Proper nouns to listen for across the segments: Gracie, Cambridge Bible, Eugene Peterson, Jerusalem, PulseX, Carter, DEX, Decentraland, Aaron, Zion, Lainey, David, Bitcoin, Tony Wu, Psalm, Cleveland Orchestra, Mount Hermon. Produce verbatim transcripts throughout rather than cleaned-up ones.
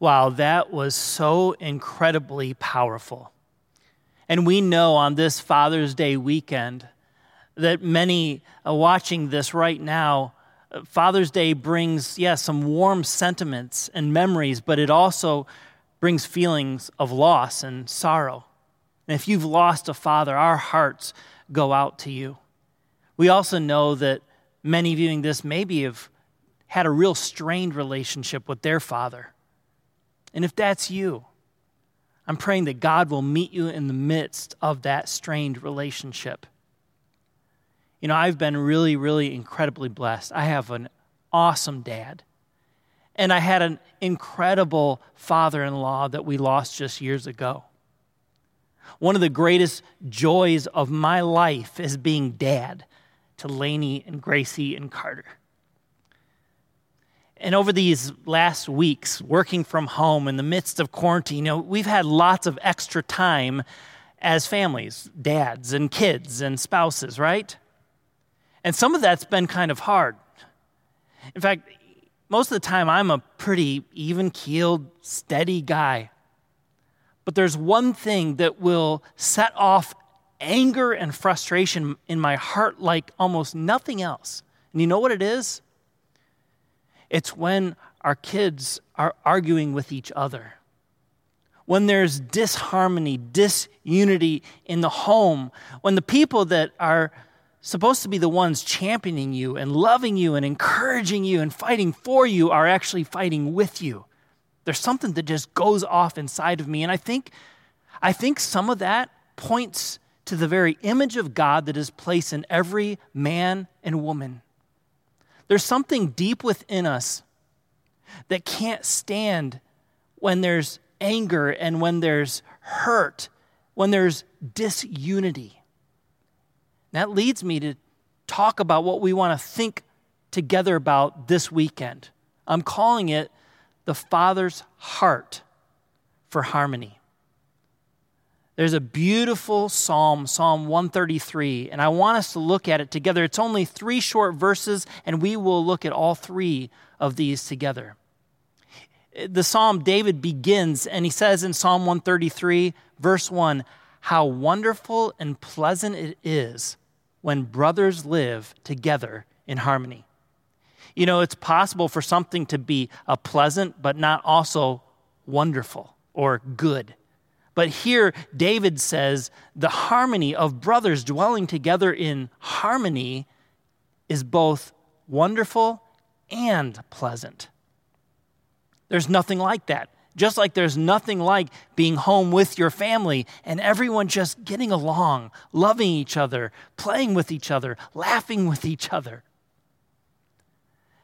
Wow, that was so incredibly powerful. And we know on this Father's Day weekend that many are watching this right now. Father's Day brings, yes, yeah, some warm sentiments and memories, but it also brings feelings of loss and sorrow. And if you've lost a father, our hearts go out to you. We also know that many viewing this maybe have had a real strained relationship with their father. And if that's you, I'm praying that God will meet you in the midst of that strained relationship. You know, I've been really, really incredibly blessed. I have an awesome dad. And I had an incredible father-in-law that we lost just years ago. One of the greatest joys of my life is being dad to Lainey and Gracie and Carter. And over these last weeks, working from home in the midst of quarantine, you know, we've had lots of extra time as families, dads and kids and spouses, right? And some of that's been kind of hard. In fact, most of the time I'm a pretty even-keeled, steady guy. But there's one thing that will set off anger and frustration in my heart like almost nothing else. And you know what it is? It's when our kids are arguing with each other. When there's disharmony, disunity in the home, when the people that are supposed to be the ones championing you and loving you and encouraging you and fighting for you are actually fighting with you. There's something that just goes off inside of me. And I think, I think some of that points to the very image of God that is placed in every man and woman. There's something deep within us that can't stand when there's anger and when there's hurt, when there's disunity. That leads me to talk about what we want to think together about this weekend. I'm calling it the Father's Heart for Harmony. There's a beautiful psalm, Psalm one thirty-three, and I want us to look at it together. It's only three short verses, and we will look at all three of these together. The psalm, David begins, and he says in Psalm one thirty-three, verse one, "How wonderful and pleasant it is when brothers live together in harmony." You know, it's possible for something to be a pleasant, but not also wonderful or good. But here, David says the harmony of brothers dwelling together in harmony is both wonderful and pleasant. There's nothing like that. Just like there's nothing like being home with your family and everyone just getting along, loving each other, playing with each other, laughing with each other.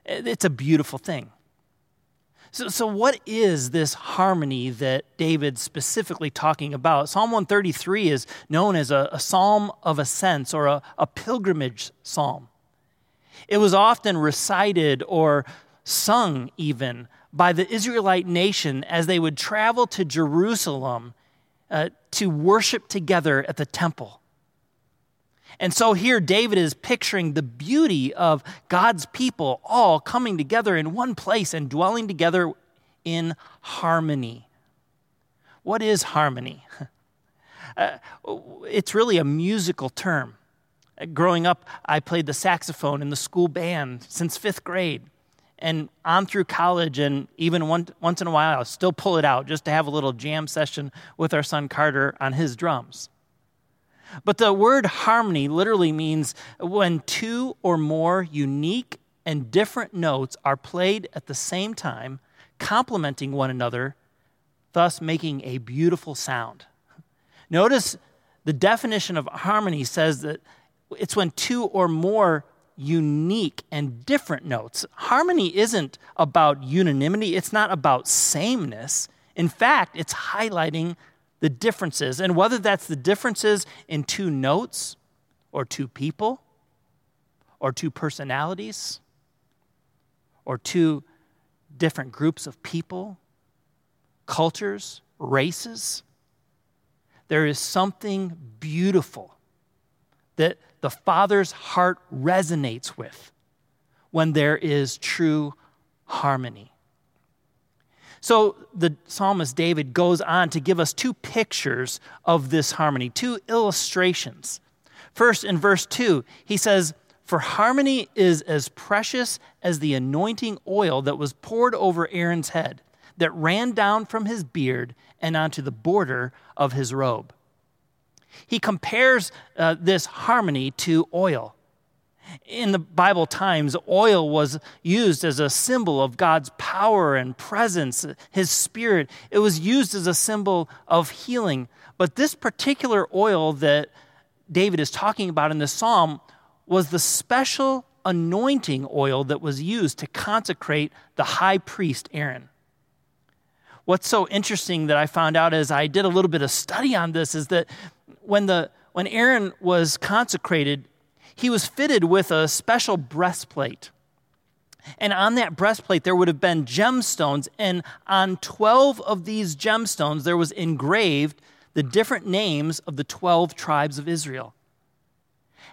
It's a beautiful thing. So, so what is this harmony that David's specifically talking about? Psalm one thirty-three is known as a, a psalm of ascents or a, a pilgrimage psalm. It was often recited or sung even by the Israelite nation as they would travel to Jerusalem uh, to worship together at the temple. And so here David is picturing the beauty of God's people all coming together in one place and dwelling together in harmony. What is harmony? uh, it's really a musical term. Uh, growing up, I played the saxophone in the school band since fifth grade. And on through college, and even one, once in a while, I'll still pull it out just to have a little jam session with our son Carter on his drums. But the word harmony literally means when two or more unique and different notes are played at the same time, complementing one another, thus making a beautiful sound. Notice the definition of harmony says that it's when two or more unique and different notes. Harmony isn't about unanimity. It's not about sameness. In fact, it's highlighting the differences. And whether that's the differences in two notes or two people or two personalities or two different groups of people, cultures, races, there is something beautiful that the Father's heart resonates with when there is true harmony. So the psalmist David goes on to give us two pictures of this harmony, two illustrations. First, in verse two, he says, "For harmony is as precious as the anointing oil that was poured over Aaron's head, that ran down from his beard and onto the border of his robe." He compares uh, this harmony to oil. In the Bible times, oil was used as a symbol of God's power and presence, his spirit. It was used as a symbol of healing. But this particular oil that David is talking about in this psalm was the special anointing oil that was used to consecrate the high priest Aaron. What's so interesting that I found out as I did a little bit of study on this is that when the when Aaron was consecrated, he was fitted with a special breastplate. And on that breastplate, there would have been gemstones. And on twelve of these gemstones, there was engraved the different names of the twelve tribes of Israel.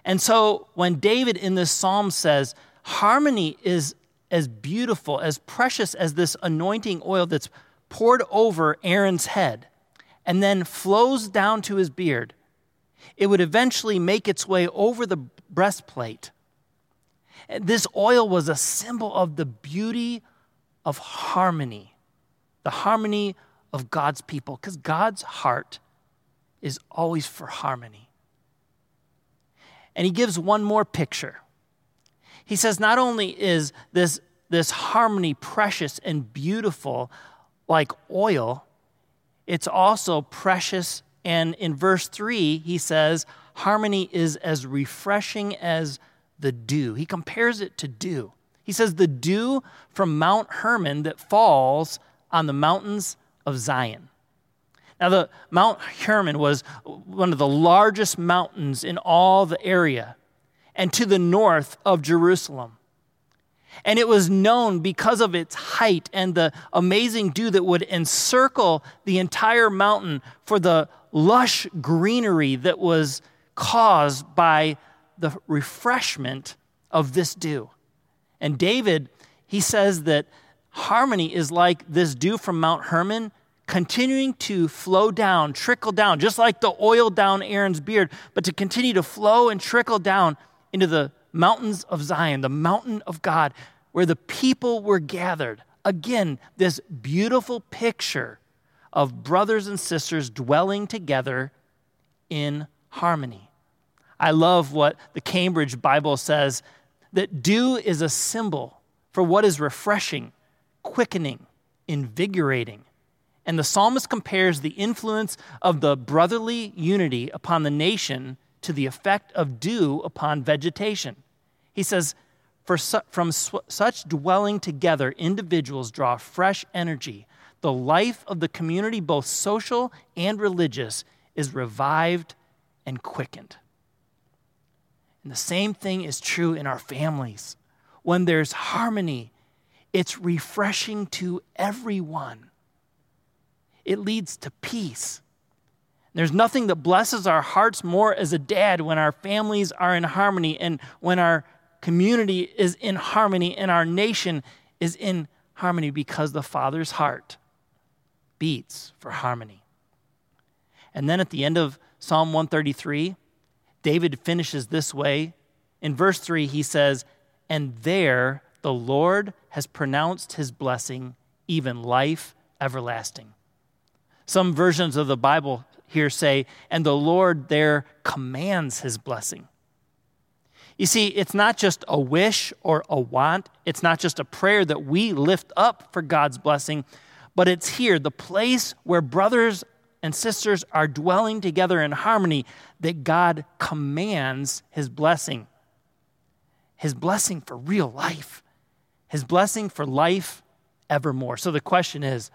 And so when David in this psalm says, harmony is as beautiful, as precious as this anointing oil that's poured over Aaron's head and then flows down to his beard, it would eventually make its way over the breastplate. This oil was a symbol of the beauty of harmony, the harmony of God's people, because God's heart is always for harmony. And he gives one more picture. He says not only is this, this harmony precious and beautiful like oil, it's also precious. And in verse three, he says, harmony is as refreshing as the dew. He compares it to dew. He says the dew from Mount Hermon that falls on the mountains of Zion. Now, the Mount Hermon was one of the largest mountains in all the area and to the north of Jerusalem. And it was known because of its height and the amazing dew that would encircle the entire mountain for the lush greenery that was caused by the refreshment of this dew. And David, he says that harmony is like this dew from Mount Hermon, continuing to flow down, trickle down, just like the oil down Aaron's beard, but to continue to flow and trickle down into the mountains of Zion, the mountain of God, where the people were gathered. Again, this beautiful picture of brothers and sisters dwelling together in harmony. I love what the Cambridge Bible says, that dew is a symbol for what is refreshing, quickening, invigorating. And the psalmist compares the influence of the brotherly unity upon the nation to the effect of dew upon vegetation. He says, "For su- from su- such dwelling together, individuals draw fresh energy. The life of the community, both social and religious, is revived and quickened." And the same thing is true in our families. When there's harmony, it's refreshing to everyone. It leads to peace. There's nothing that blesses our hearts more as a dad when our families are in harmony and when our community is in harmony and our nation is in harmony, because the Father's heart beats for harmony. And then at the end of Psalm one thirty-three, David finishes this way. In verse three, he says, "And there the Lord has pronounced his blessing, even life everlasting." Some versions of the Bible here say, "And the Lord there commands his blessing." You see, it's not just a wish or a want. It's not just a prayer that we lift up for God's blessing, but it's here, the place where brothers and sisters are dwelling together in harmony, that God commands his blessing. His blessing for real life. His blessing for life evermore. So the question is,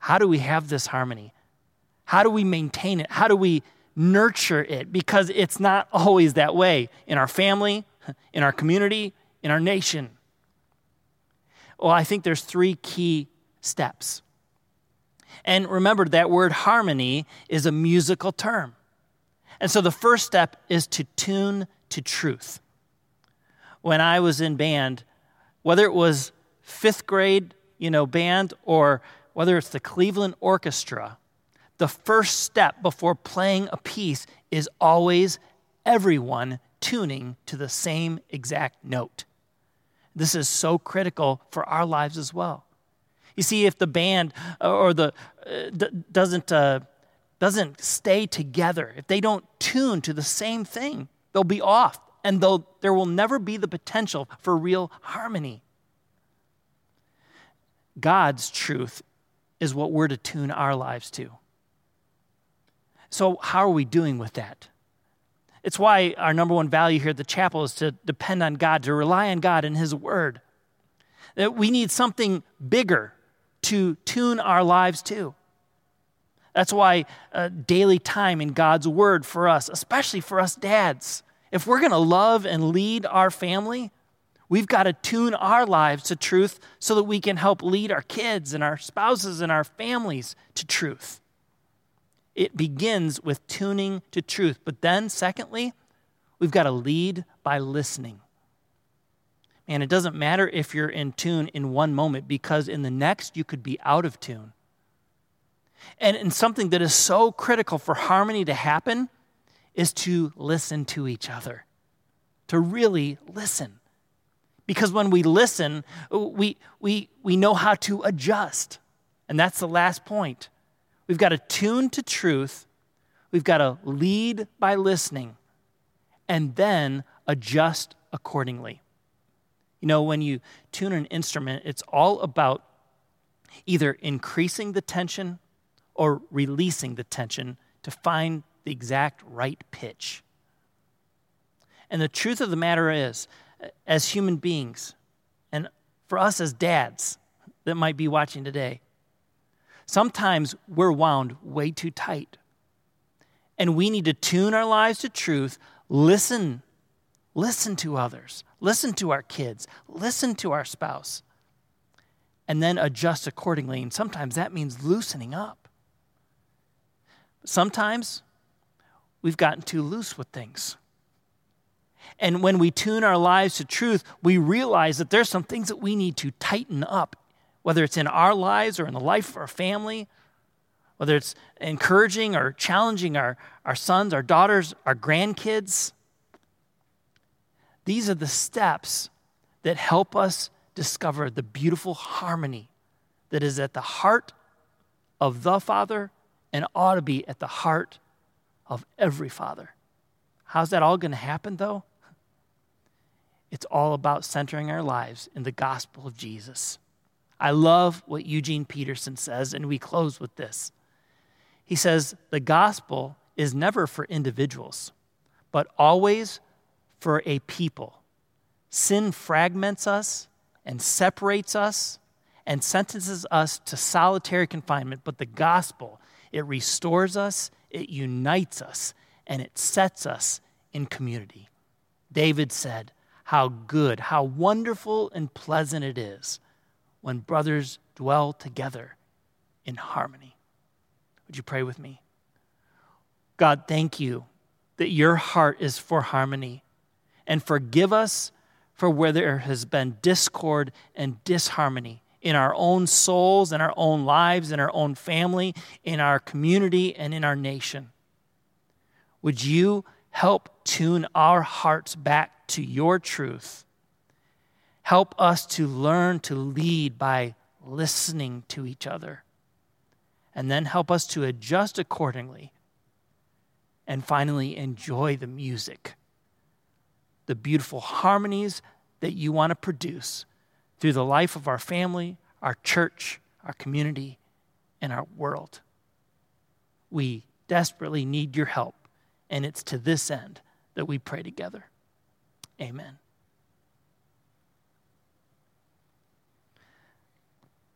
how do we have this harmony? How do we maintain it? How do we nurture it? Because it's not always that way in our family, in our community, in our nation. Well, I think there's three key steps. And remember, that word harmony is a musical term. And so the first step is to tune to truth. When I was in band, whether it was fifth grade, you know, band, or whether it's the Cleveland Orchestra, the first step before playing a piece is always everyone tuning to the same exact note. This is so critical for our lives as well. You see, if the band or the uh, d- doesn't uh, doesn't stay together, if they don't tune to the same thing, they'll be off, and they'll, there will never be the potential for real harmony. God's truth is what we're to tune our lives to. So how are we doing with that? It's why our number one value here at the chapel is to depend on God, to rely on God and His Word. That we need something bigger to tune our lives to. That's why uh, daily time in God's Word for us, especially for us dads, if we're going to love and lead our family, we've got to tune our lives to truth so that we can help lead our kids and our spouses and our families to truth. It begins with tuning to truth. But then, secondly, we've got to lead by listening. And it doesn't matter if you're in tune in one moment, because in the next you could be out of tune. And, and something that is so critical for harmony to happen is to listen to each other, to really listen. Because when we listen, we we we know how to adjust. And that's the last point. We've got to tune to truth. We've got to lead by listening and then adjust accordingly. You know, when you tune an instrument, it's all about either increasing the tension or releasing the tension to find the exact right pitch. And the truth of the matter is, as human beings, and for us as dads that might be watching today, sometimes we're wound way too tight. And we need to tune our lives to truth, listen, listen to others, listen to our kids, listen to our spouse, and then adjust accordingly. And sometimes that means loosening up. Sometimes we've gotten too loose with things. And when we tune our lives to truth, we realize that there's some things that we need to tighten up, whether it's in our lives or in the life of our family, whether it's encouraging or challenging our, our sons, our daughters, our grandkids. These are the steps that help us discover the beautiful harmony that is at the heart of the Father and ought to be at the heart of every father. How's that all going to happen, though? It's all about centering our lives in the gospel of Jesus. I love what Eugene Peterson says, and we close with this. He says, the gospel is never for individuals, but always for a people. Sin fragments us and separates us and sentences us to solitary confinement, but the gospel, it restores us, it unites us, and it sets us in community. David said, how good, how wonderful and pleasant it is when brothers dwell together in harmony. Would you pray with me? God, thank you that your heart is for harmony, and forgive us for where there has been discord and disharmony in our own souls, in our own lives, in our own family, in our community, and in our nation. Would you help tune our hearts back to your truth? Help us to learn to lead by listening to each other. And then help us to adjust accordingly. And finally, enjoy the music, the beautiful harmonies that you want to produce through the life of our family, our church, our community, and our world. We desperately need your help, and it's to this end that we pray together. Amen.